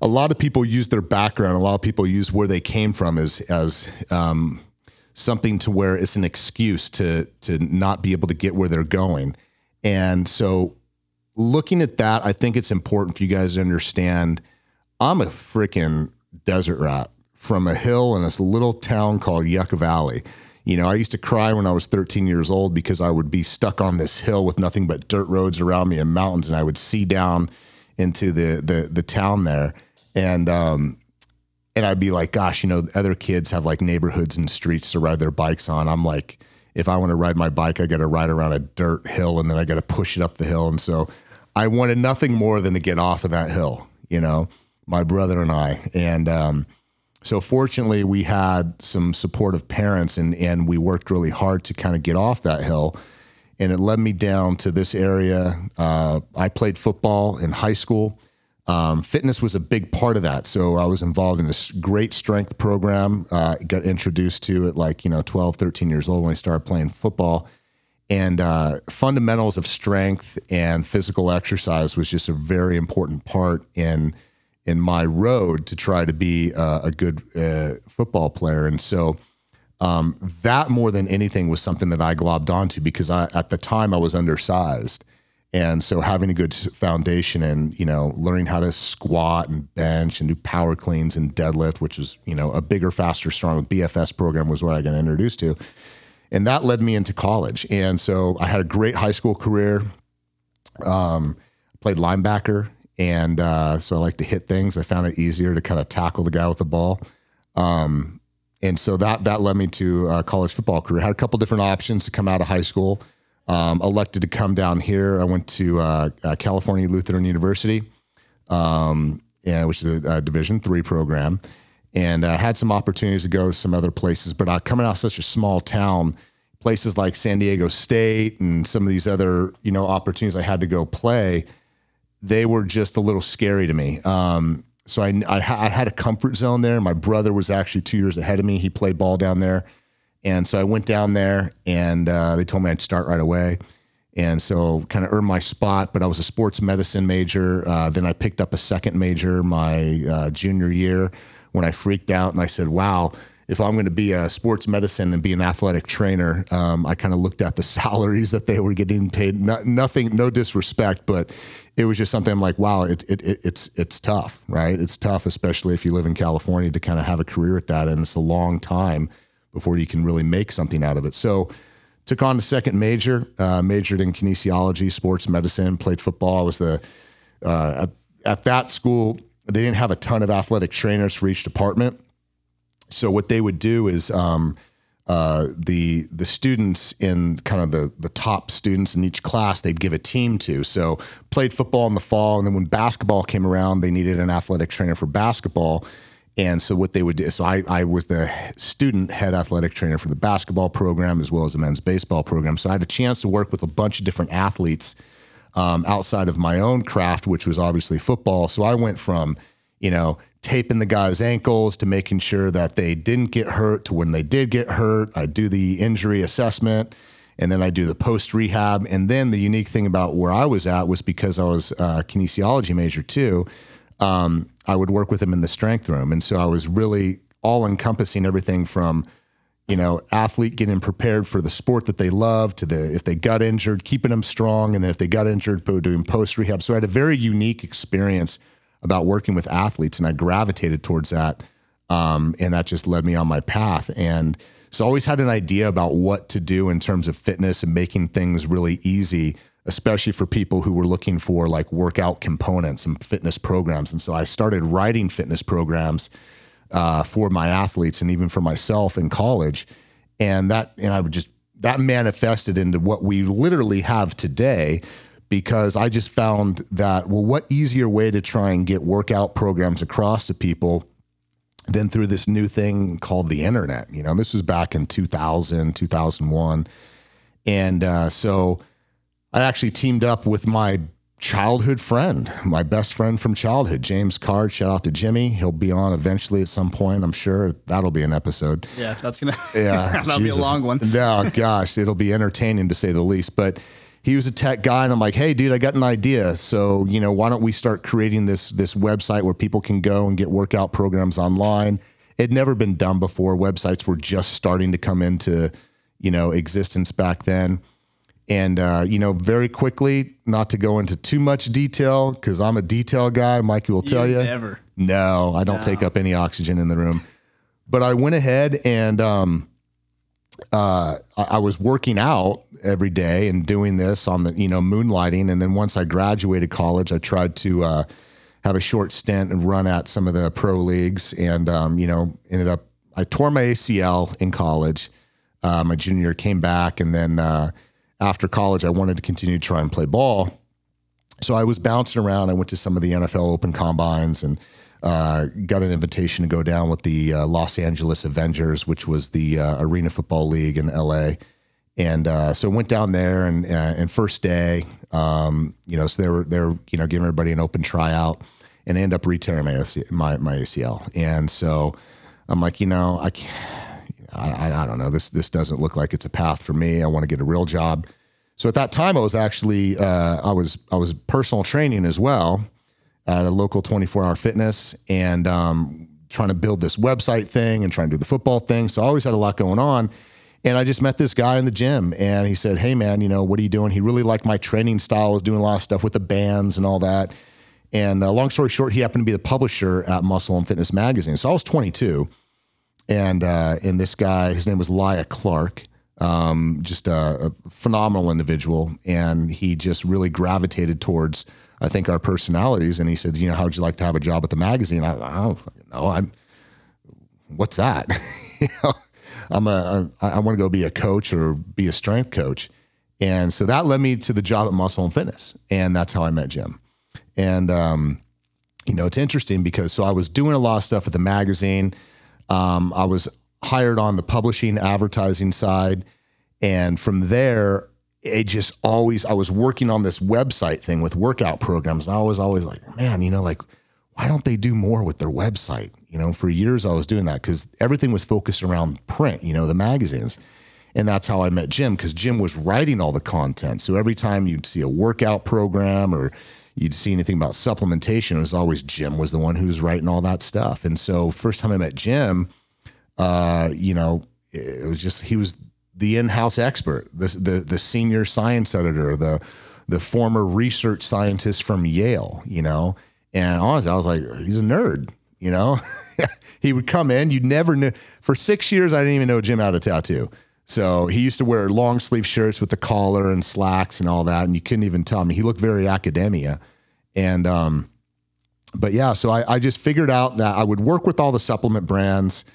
A lot of people use their background. A lot of people use where they came from as, as, um, something to where it's an excuse to, to not be able to get where they're going. And so looking at that, I think it's important for you guys to understand I'm a freaking desert rat from a hill in this little town called Yucca Valley. You know, I used to cry when I was thirteen years old because I would be stuck on this hill with nothing but dirt roads around me and mountains, and I would see down into the the, the town there, and um, and I'd be like, gosh, you know, other kids have like neighborhoods and streets to ride their bikes on. I'm like, if I want to ride my bike, I got to ride around a dirt hill, and then I got to push it up the hill. And so I wanted nothing more than to get off of that hill, you know, my brother and I, and um, So fortunately, we had some supportive parents, and, and we worked really hard to kind of get off that hill. And it led me down to this area. Uh, I played football in high school. Um, fitness was a big part of that. So I was involved in this great strength program, uh, got introduced to at like, you know, twelve, thirteen years old when I started playing football. And uh, fundamentals of strength and physical exercise was just a very important part in in my road to try to be uh, a good uh, football player. And so um, that more than anything was something that I globbed onto, because I, at the time I was undersized. And so having a good foundation and, you know, learning how to squat and bench and do power cleans and deadlift, which was, you know, a bigger, faster, stronger B F S program was what I got introduced to. And that led me into college. And so I had a great high school career. Um, played linebacker. And uh, so I like to hit things. I found it easier to kind of tackle the guy with the ball. Um, and so that, that led me to a college football career. I had a couple different options to come out of high school. Um, elected to come down here. I went to uh, uh, California Lutheran University, um, and, which is a, a Division three program, and uh, had some opportunities to go to some other places. But uh, coming out of such a small town, places like San Diego State and some of these other, you know, opportunities I had to go play, they were just a little scary to me. Um, so I, I, ha- I had a comfort zone there. My brother was actually two years ahead of me. He played ball down there. And so I went down there, and uh, they told me I'd start right away. And so kind of earned my spot, but I was a sports medicine major. Uh, then I picked up a second major my uh, junior year when I freaked out. And I said, wow, if I'm going to be a sports medicine and be an athletic trainer, um, I kind of looked at the salaries that they were getting paid. No, nothing, no disrespect, but it was just something I'm like, wow, it, it, it, it's it's tough, right? It's tough, especially if you live in California, to kind of have a career at that. And it's a long time before you can really make something out of it. So took on the second major, uh, majored in kinesiology, sports medicine, played football. I was the, uh, at, at that school, they didn't have a ton of athletic trainers for each department. So what they would do is, um, uh, the, the students in kind of the, the top students in each class, they'd give a team to. So played football in the fall. And then when basketball came around, they needed an athletic trainer for basketball. And so what they would do, so I, I was the student head athletic trainer for the basketball program as well as the men's baseball program. So I had a chance to work with a bunch of different athletes um, outside of my own craft, which was obviously football. So I went from, you know, taping the guys' ankles to making sure that they didn't get hurt to when they did get hurt. I do the injury assessment, and then I do the post rehab. And then the unique thing about where I was at was because I was a kinesiology major too, um, I would work with them in the strength room. And so I was really all encompassing everything from, you know, athlete getting prepared for the sport that they love to the, if they got injured, keeping them strong. And then if they got injured, doing post rehab. So I had a very unique experience about working with athletes, and I gravitated towards that. Um, and that just led me on my path. And so I always had an idea about what to do in terms of fitness and making things really easy, especially for people who were looking for like workout components and fitness programs. And so I started writing fitness programs uh, for my athletes and even for myself in college. And that, and I would just, that manifested into what we literally have today, because I just found that, well, what easier way to try and get workout programs across to people than through this new thing called the internet. You know, this was back in two thousand, two thousand one. And uh, so I actually teamed up with my childhood friend, my best friend from childhood, James Card. Shout out to Jimmy. He'll be on eventually at some point. I'm sure that'll be an episode. Yeah, that's gonna. Yeah, that'll Jesus. be a long one. No, gosh, it'll be entertaining to say the least. But he was a tech guy, and I'm like, hey, dude, I got an idea. So you know, why don't we start creating this this website where people can go and get workout programs online? It'd never been done before. Websites were just starting to come into, you know, existence back then. And, uh, you know, very quickly, not to go into too much detail, because I'm a detail guy, Mikey will tell you. Never. No, I don't no. take up any oxygen in the room. But I went ahead and um, uh, I, I was working out every day and doing this on the, you know, moonlighting. And then once I graduated college, I tried to uh, have a short stint and run at some of the pro leagues. And, um, you know, ended up, I tore my A C L in college. Uh, my junior year, came back, and then uh, after college, I wanted to continue to try and play ball. So I was bouncing around. I went to some of the N F L open combines and uh, got an invitation to go down with the uh, Los Angeles Avengers, which was the uh, Arena Football League in L A. And uh, so went down there, and uh, and first day, um, you know, so they were they were you know giving everybody an open tryout, and I ended up re-tearing my A C L, my, my A C L. And so I'm like, you know, I can't, I, I don't know, this this doesn't look like it's a path for me. I want to get a real job. So at that time, I was actually uh, I was I was personal training as well at a local twenty-four hour fitness, and um, trying to build this website thing and trying to do the football thing. So I always had a lot going on. And I just met this guy in the gym, and he said, "Hey man, you know, what are you doing?" He really liked my training style. I was doing a lot of stuff with the bands and all that. And uh, long story short, he happened to be the publisher at Muscle and Fitness magazine. So I was twenty-two, and uh, and this guy, his name was Lia Clark, um, just a, a phenomenal individual, and he just really gravitated towards, I think, our personalities. And he said, "You know, how would you like to have a job at the magazine?" I, I don't know. I'm, what's that? You know? I'm a, I, I want to go be a coach or be a strength coach. And so that led me to the job at Muscle and Fitness. And that's how I met Jim. And, um, you know, it's interesting because, so I was doing a lot of stuff at the magazine. Um, I was hired on the publishing advertising side. And from there, it just always, I was working on this website thing with workout programs. And I was always like, man, you know, like, why don't they do more with their website? You know, for years I was doing that because everything was focused around print, you know, the magazines. And that's how I met Jim, because Jim was writing all the content. So every time you'd see a workout program or you'd see anything about supplementation, it was always Jim was the one who was writing all that stuff. And so first time I met Jim, uh, you know, it was just, he was the in-house expert, the, the, the senior science editor, the, the former research scientist from Yale, you know. And honestly, I was like, he's a nerd. You know, he would come in. You'd never knew. For six years, I didn't even know Jim had a tattoo. So he used to wear long sleeve shirts with the collar and slacks and all that. And you couldn't even tell me. He looked very academia. And, um, but yeah, so I, I just figured out that I would work with all the supplement brands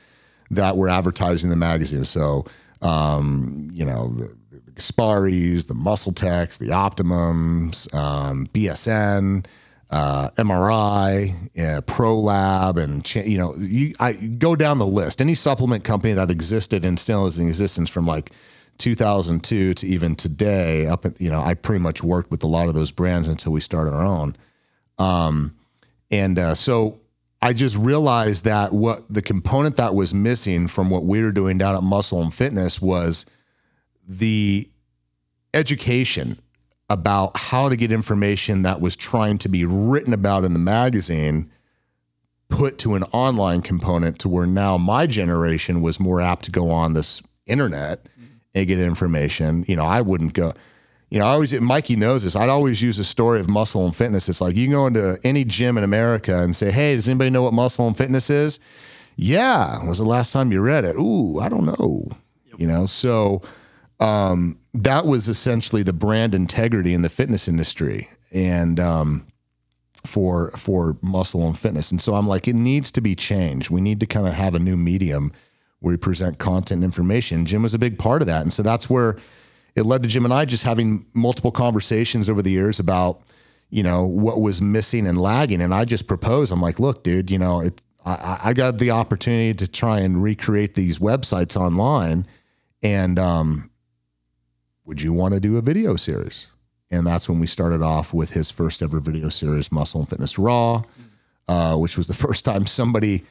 that were advertising the magazine. So, um, you know, the, the Gasparis, the Muscle Techs, the Optimums, um, B S N, Uh, M R I, uh, ProLab, and cha- you know, you, I go down the list. Any supplement company that existed and still is in existence from like two thousand two to even today, up at, you know, I pretty much worked with a lot of those brands until we started our own. Um, and uh, so I just realized that what the component that was missing from what we were doing down at Muscle and Fitness was the education about how to get information that was trying to be written about in the magazine, put to an online component to where now my generation was more apt to go on this internet and get information. You know, I wouldn't go, you know, I always, Mikey knows this. I'd always use a story of Muscle and Fitness. It's like, you can go into any gym in America and say, "Hey, does anybody know what Muscle and Fitness is?" "Yeah. When was the last time you read it?" "Ooh, I don't know." Yep. You know, so, um, that was essentially the brand integrity in the fitness industry and, um, for, for Muscle and Fitness. And so I'm like, it needs to be changed. We need to kind of have a new medium where we present content and information. Jim was a big part of that. And so that's where it led to Jim and I just having multiple conversations over the years about, you know, what was missing and lagging. And I just proposed, I'm like, look, dude, you know, it, I, I got the opportunity to try and recreate these websites online. And, um, would you want to do a video series? And that's when we started off with his first ever video series, Muscle and Fitness Raw, uh, which was the first time somebody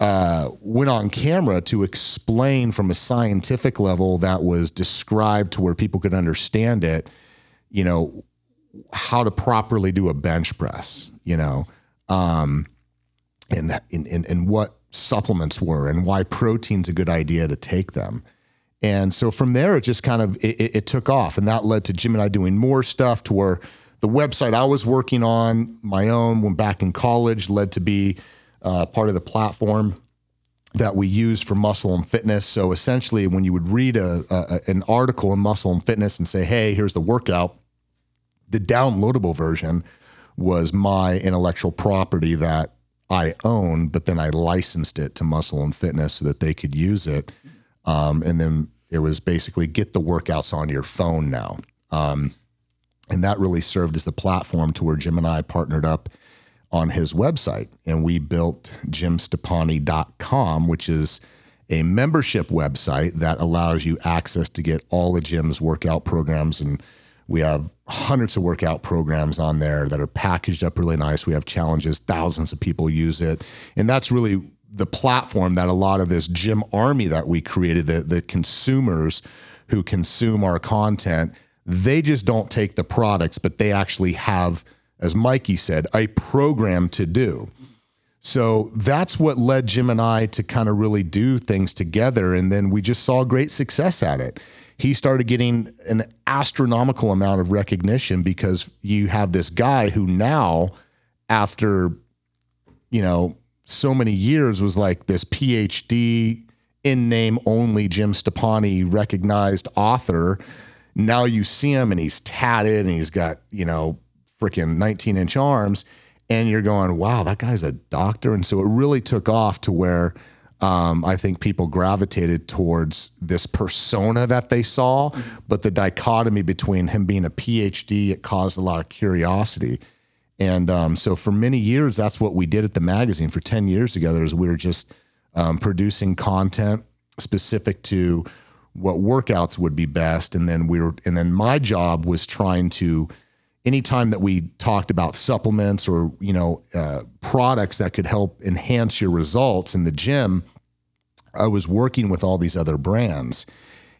uh, went on camera to explain from a scientific level that was described to where people could understand it, you know, how to properly do a bench press, you know, um, and, and, and what supplements were and why protein's a good idea to take them. And so from there, it just kind of, it, it, it took off, and that led to Jim and I doing more stuff to where the website I was working on my own when back in college led to be uh, part of the platform that we used for Muscle and Fitness. So essentially when you would read a, a an article in Muscle and Fitness and say, "Hey, here's the workout," the downloadable version was my intellectual property that I own, but then I licensed it to Muscle and Fitness so that they could use it. Um, and then it was basically get the workouts on your phone now. Um, and that really served as the platform to where Jim and I partnered up on his website. And we built Jim Stoppani dot com, which is a membership website that allows you access to get all the Jim's workout programs. And we have hundreds of workout programs on there that are packaged up really nice. We have challenges, thousands of people use it. And that's really the platform that a lot of this J Y M Army that we created, the, the consumers who consume our content, they just don't take the products, but they actually have, as Mikey said, a program to do. So that's what led Jim and I to kind of really do things together. And then we just saw great success at it. He started getting an astronomical amount of recognition because you have this guy who now, after, you know, so many years, was like this PhD in name only Jim Stoppani recognized author. Now you see him and he's tatted and he's got, you know, freaking nineteen inch arms, and you're going, wow, that guy's a doctor. And so it really took off to where um, I think people gravitated towards this persona that they saw, but the dichotomy between him being a PhD, it caused a lot of curiosity. And um, so for many years, that's what we did at the magazine for ten years together, is we were just um, producing content specific to what workouts would be best. And then we were, and then my job was trying to, anytime that we talked about supplements or, you know, uh, products that could help enhance your results in the gym, I was working with all these other brands.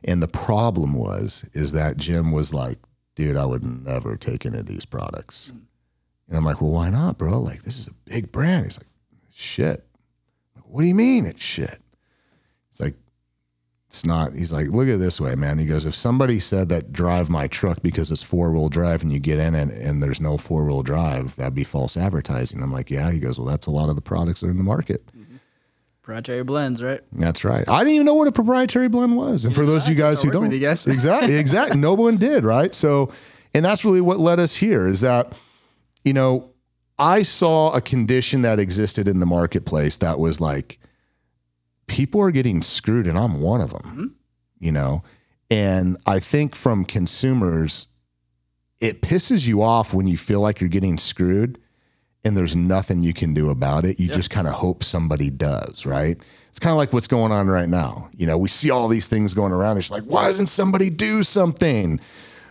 And the problem was, is that Jim was like, dude, I would never take any of these products. And I'm like, well, why not, bro? Like, this is a big brand. He's like, shit. Like, what do you mean it's shit? It's like, it's not. He's like, look at it this way, man. He goes, if somebody said that drive my truck because it's four-wheel drive and you get in it and there's no four-wheel drive, that'd be false advertising. I'm like, yeah. He goes, well, that's a lot of the products that are in the market. Mm-hmm. Proprietary blends, right? That's right. I didn't even know what a proprietary blend was. And you for those of you guys who don't. You guys. Exactly, exactly. No one did, right? So, and that's really what led us here, is that, you know, I saw a condition that existed in the marketplace that was like, people are getting screwed and I'm one of them, mm-hmm. you know? And I think from consumers, it pisses you off when you feel like you're getting screwed and there's nothing you can do about it. You yeah. just kind of hope somebody does, right? It's kind of like what's going on right now. You know, we see all these things going around. It's like, why doesn't somebody do something?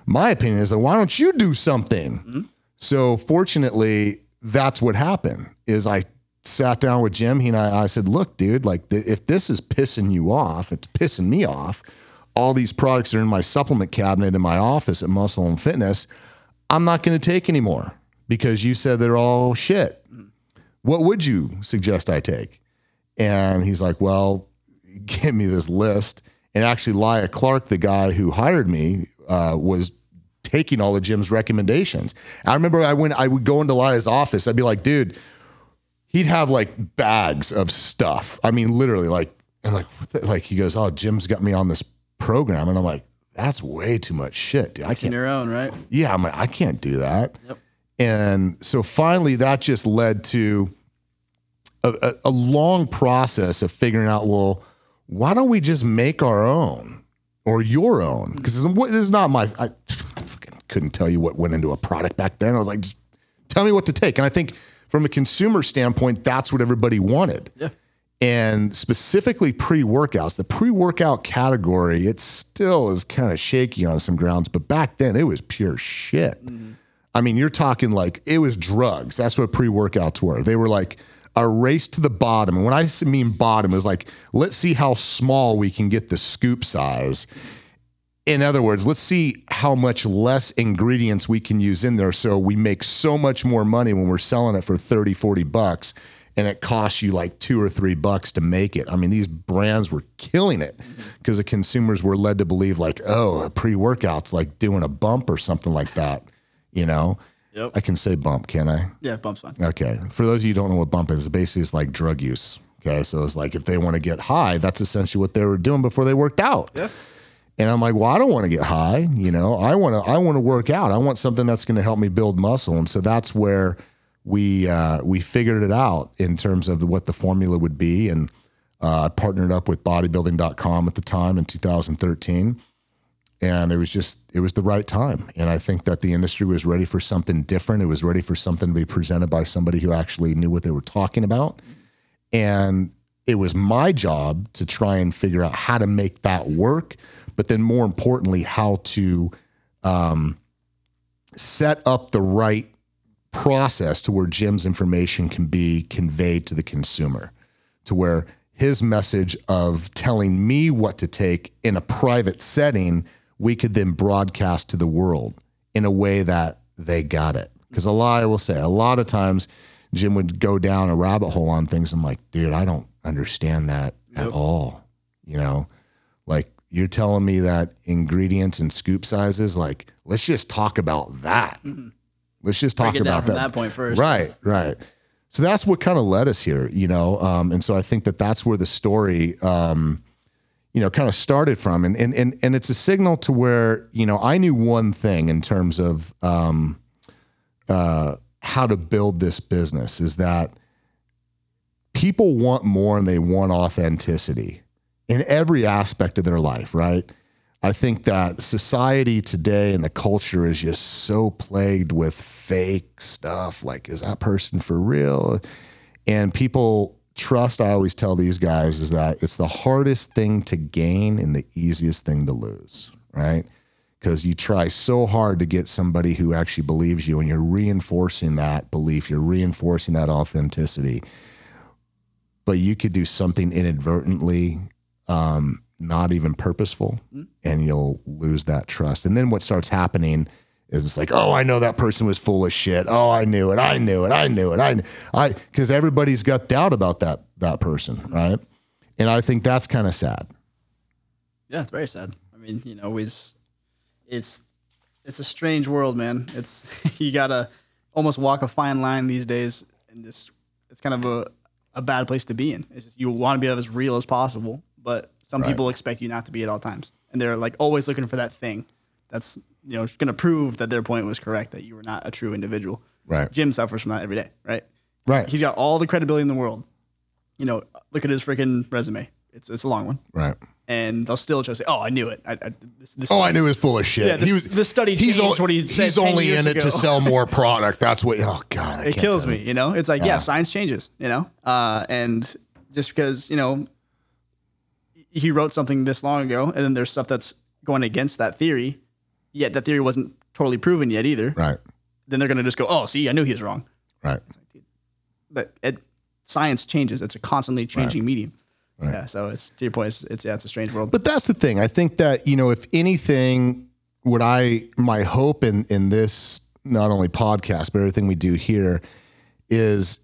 My opinion is that, why don't you do something? Mm-hmm. So fortunately, that's what happened, is I sat down with Jim. He and I, I said, look, dude, like th- if this is pissing you off, it's pissing me off. All these products are in my supplement cabinet in my office at Muscle and Fitness. I'm not going to take anymore because you said they're all shit. What would you suggest I take? And he's like, well, give me this list. And actually Lia Clark, the guy who hired me, uh, was taking all of Jim's recommendations. I remember I went, I would go into Lia's office. I'd be like, dude, he'd have like bags of stuff. I mean, literally, like, I'm like, like he goes, oh, Jim's got me on this program. And I'm like, that's way too much shit, dude. I can't, your own, right? Yeah. I'm like, I can't do that. Yep. And so finally that just led to a, a, a long process of figuring out, well, why don't we just make our own or your own? Because this is not my, I, I fucking couldn't tell you what went into a product back then. I was like, just tell me what to take. And I think from a consumer standpoint, that's what everybody wanted. Yeah. And specifically pre-workouts, the pre-workout category, it still is kind of shaky on some grounds, but back then it was pure shit. Mm-hmm. I mean, you're talking like it was drugs. That's what pre-workouts were. They were like a race to the bottom. And when I mean bottom, it was like, let's see how small we can get the scoop size. In other words, let's see how much less ingredients we can use in there, so we make so much more money when we're selling it for thirty, forty bucks, and it costs you like two or three bucks to make it. I mean, these brands were killing it because the consumers were led to believe like, oh, a pre-workout's like doing a bump or something like that, you know? Yep. I can say bump, can I? Yeah, bump's fine. Okay. For those of you who don't know what bump is, basically it's like drug use, okay? So it's like if they want to get high, that's essentially what they were doing before they worked out. Yeah. And I'm like, well, I don't want to get high. You know, I want to, I want to work out. I want something that's going to help me build muscle. And so that's where we, uh, we figured it out in terms of the, what the formula would be. And, uh, partnered up with bodybuilding dot com at the time in two thousand thirteen. And it was just, it was the right time. And I think that the industry was ready for something different. It was ready for something to be presented by somebody who actually knew what they were talking about. And it was my job to try and figure out how to make that work, but then more importantly, how to um, set up the right process to where Jim's information can be conveyed to the consumer, to where his message of telling me what to take in a private setting, we could then broadcast to the world in a way that they got it. Because a lot, I will say, a lot of times Jim would go down a rabbit hole on things. I'm like, dude, I don't understand that nope. at all. You know, like you're telling me that ingredients and scoop sizes, like, let's just talk about that. Mm-hmm. Let's just talk about that. that point first. Right, right. So that's what kind of led us here, you know? Um, and so I think that that's where the story, um, you know, kind of started from. And, and, and, and it's a signal to where, you know, I knew one thing in terms of, um, uh, how to build this business is that people want more and they want authenticity in every aspect of their life. Right. I think that society today and the culture is just so plagued with fake stuff. Like, is that person for real? And people, trust, I always tell these guys, is that it's the hardest thing to gain and the easiest thing to lose, right? Because you try so hard to get somebody who actually believes you, and you're reinforcing that belief, you're reinforcing that authenticity. But you could do something inadvertently, um, not even purposeful, and you'll lose that trust. And then what starts happening is it's like, oh, I know that person was full of shit. Oh, I knew it. I knew it. I knew it. I knew, I, because everybody's got doubt about that, that person. Right. And I think that's kind of sad. Yeah. It's very sad. I mean, you know, it's, it's, it's a strange world, man. It's, you gotta almost walk a fine line these days, and just, it's kind of a, a bad place to be in. It's just, you want to be as real as possible, but some right. people expect you not to be at all times. And they're like always looking for that thing that's, you know, going to prove that their point was correct, that you were not a true individual. Right. Jim suffers from that every day, right? Right. He's got all the credibility in the world. You know, look at his freaking resume. It's it's a long one. Right. And they'll still try to say, oh, I knew it. I, I, this, this oh, study, I knew it was full of shit. Yeah, this, he was, this study changed he's what he said He's only in it ago. to sell more product. That's what, oh, God. I it kills me, it. you know? It's like, yeah. yeah, science changes, you know? Uh, and just because, you know, he wrote something this long ago, and then there's stuff that's going against that theory, yet that theory wasn't totally proven yet either. Right. Then they're going to just go, oh, see, I knew he was wrong. Right. It's like, dude, but it, science changes. It's a constantly changing right. medium. Right. Yeah. So it's, to your point, it's, it's, yeah, it's a strange world. But that's the thing. I think that, you know, if anything, what I, my hope in, in this, not only podcast, but everything we do here is,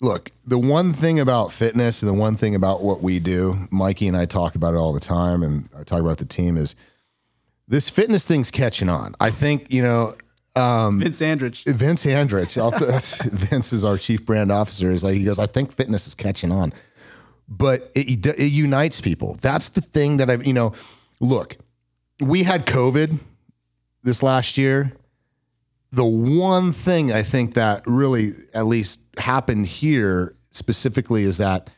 look, the one thing about fitness and the one thing about what we do, Mikey and I talk about it all the time, and I talk about the team, is this fitness thing's catching on. I think, you know, um, Vince Andrich. Vince Andrich. That's, Vince is our chief brand officer. He's like, he goes, I think fitness is catching on, but it, it unites people. That's the thing that I've, you know, look, we had COVID this last year. The one thing I think that really at least happened here specifically is that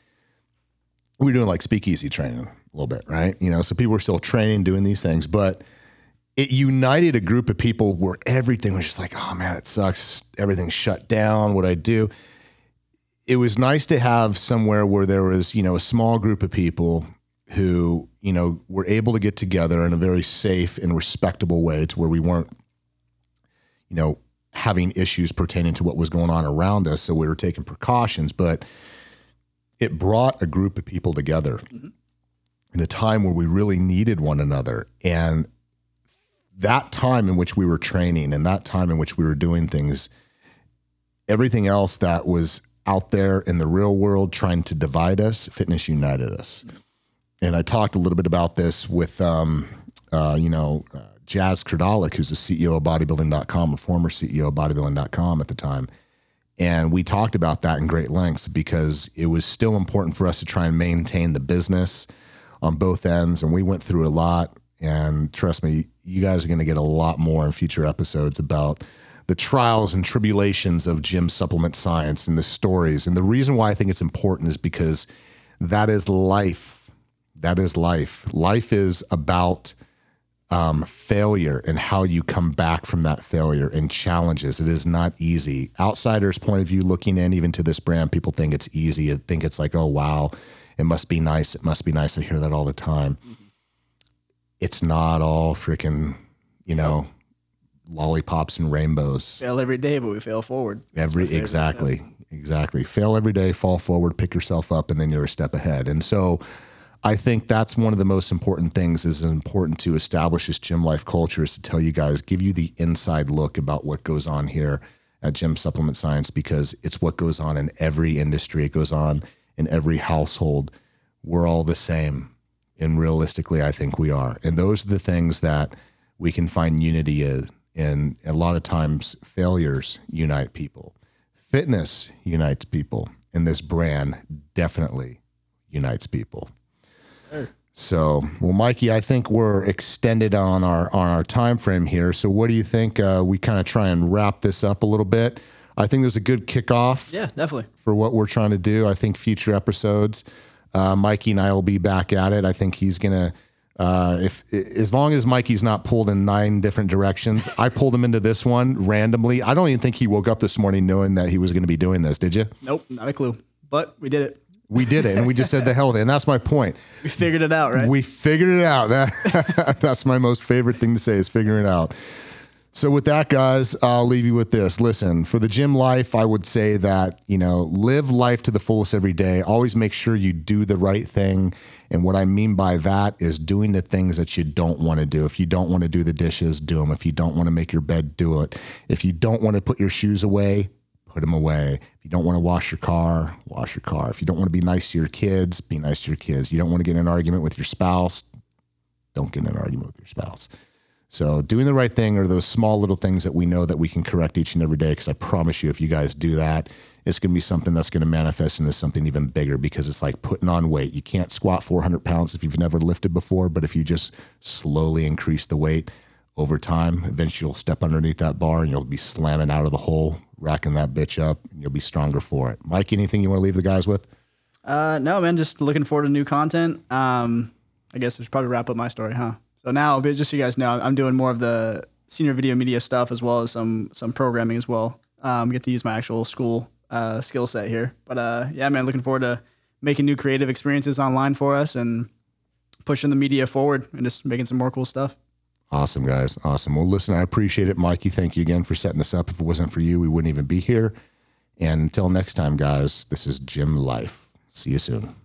we were doing like speakeasy training a little bit, right? You know, so people were still training, doing these things, but it united a group of people where everything was just like, oh man, it sucks. Everything's shut down. What do I do? It was nice to have somewhere where there was, you know, a small group of people who, you know, were able to get together in a very safe and respectable way to where we weren't, you know, having issues pertaining to what was going on around us. So we were taking precautions, but it brought a group of people together mm-hmm. in a time where we really needed one another. And that time in which we were training and that time in which we were doing things, everything else that was out there in the real world trying to divide us, fitness united us. Mm-hmm. And I talked a little bit about this with, um, uh, you know, uh, Jazz Kradolik, who's the C E O of bodybuilding dot com, a former C E O of bodybuilding dot com at the time. And we talked about that in great lengths because it was still important for us to try and maintain the business on both ends. And we went through a lot, and trust me, you guys are going to get a lot more in future episodes about the trials and tribulations of J Y M Supplement Science and the stories. And the reason why I think it's important is because that is life. That is life. Life is about um, failure and how you come back from that failure and challenges. It is not easy. Outsiders' point of view, looking in, even to this brand, people think it's easy. I think it's like, oh, wow, it must be nice. It must be nice. I hear that all the time. Mm-hmm. It's not all freaking, you know, lollipops and rainbows. Fail every day, but we fail forward. That's every Exactly. Favorite. Exactly. Fail every day, fall forward, pick yourself up, and then you're a step ahead. And so I think that's one of the most important things is important to establish this J Y M Life culture is to tell you guys, give you the inside look about what goes on here at J Y M Supplement Science, because it's what goes on in every industry. It goes on in every household. We're all the same. And realistically, I think we are. And those are the things that we can find unity in. And a lot of times failures unite people. Fitness unites people. And this brand definitely unites people. So, well, Mikey, I think we're extended on our on our time frame here. So, what do you think? Uh, we kind of try and wrap this up a little bit. I think there's a good kickoff. Yeah, definitely. For what we're trying to do, I think future episodes, uh, Mikey and I will be back at it. I think he's gonna, uh, if as long as Mikey's not pulled in nine different directions, I pulled him into this one randomly. I don't even think he woke up this morning knowing that he was going to be doing this. Did you? Nope, not a clue. But we did it. We did it, and we just said the hell with it, and that's my point. We figured it out, right? We figured it out. That, that's my most favorite thing to say is figuring it out. So with that, guys, I'll leave you with this. Listen, for the J Y M Life, I would say that, you know, live life to the fullest every day. Always make sure you do the right thing, and what I mean by that is doing the things that you don't want to do. If you don't want to do the dishes, do them. If you don't want to make your bed, do it. If you don't want to put your shoes away, put them away. If you don't want to wash your car, wash your car. If you don't want to be nice to your kids, be nice to your kids. You don't want to get in an argument with your spouse, don't get in an argument with your spouse. So doing the right thing are those small little things that we know that we can correct each and every day, because I promise you, if you guys do that, it's going to be something that's going to manifest into something even bigger, because it's like putting on weight. You can't squat four hundred pounds if you've never lifted before, but if you just slowly increase the weight over time, eventually you'll step underneath that bar and you'll be slamming out of the hole, racking that bitch up, and you'll be stronger for it. Mike, anything you want to leave the guys with? Uh, no, man, just looking forward to new content. Um, I guess I should probably wrap up my story, huh? So now, just so you guys know, I'm doing more of the senior video media stuff as well as some some programming as well. Um, get to use my actual school uh, skill set here. But uh, yeah, man, looking forward to making new creative experiences online for us and pushing the media forward and just making some more cool stuff. Awesome, guys. Awesome. Well, listen, I appreciate it, Mikey. Thank you again for setting this up. If it wasn't for you, we wouldn't even be here. And until next time, guys, this is J Y M Life. See you soon.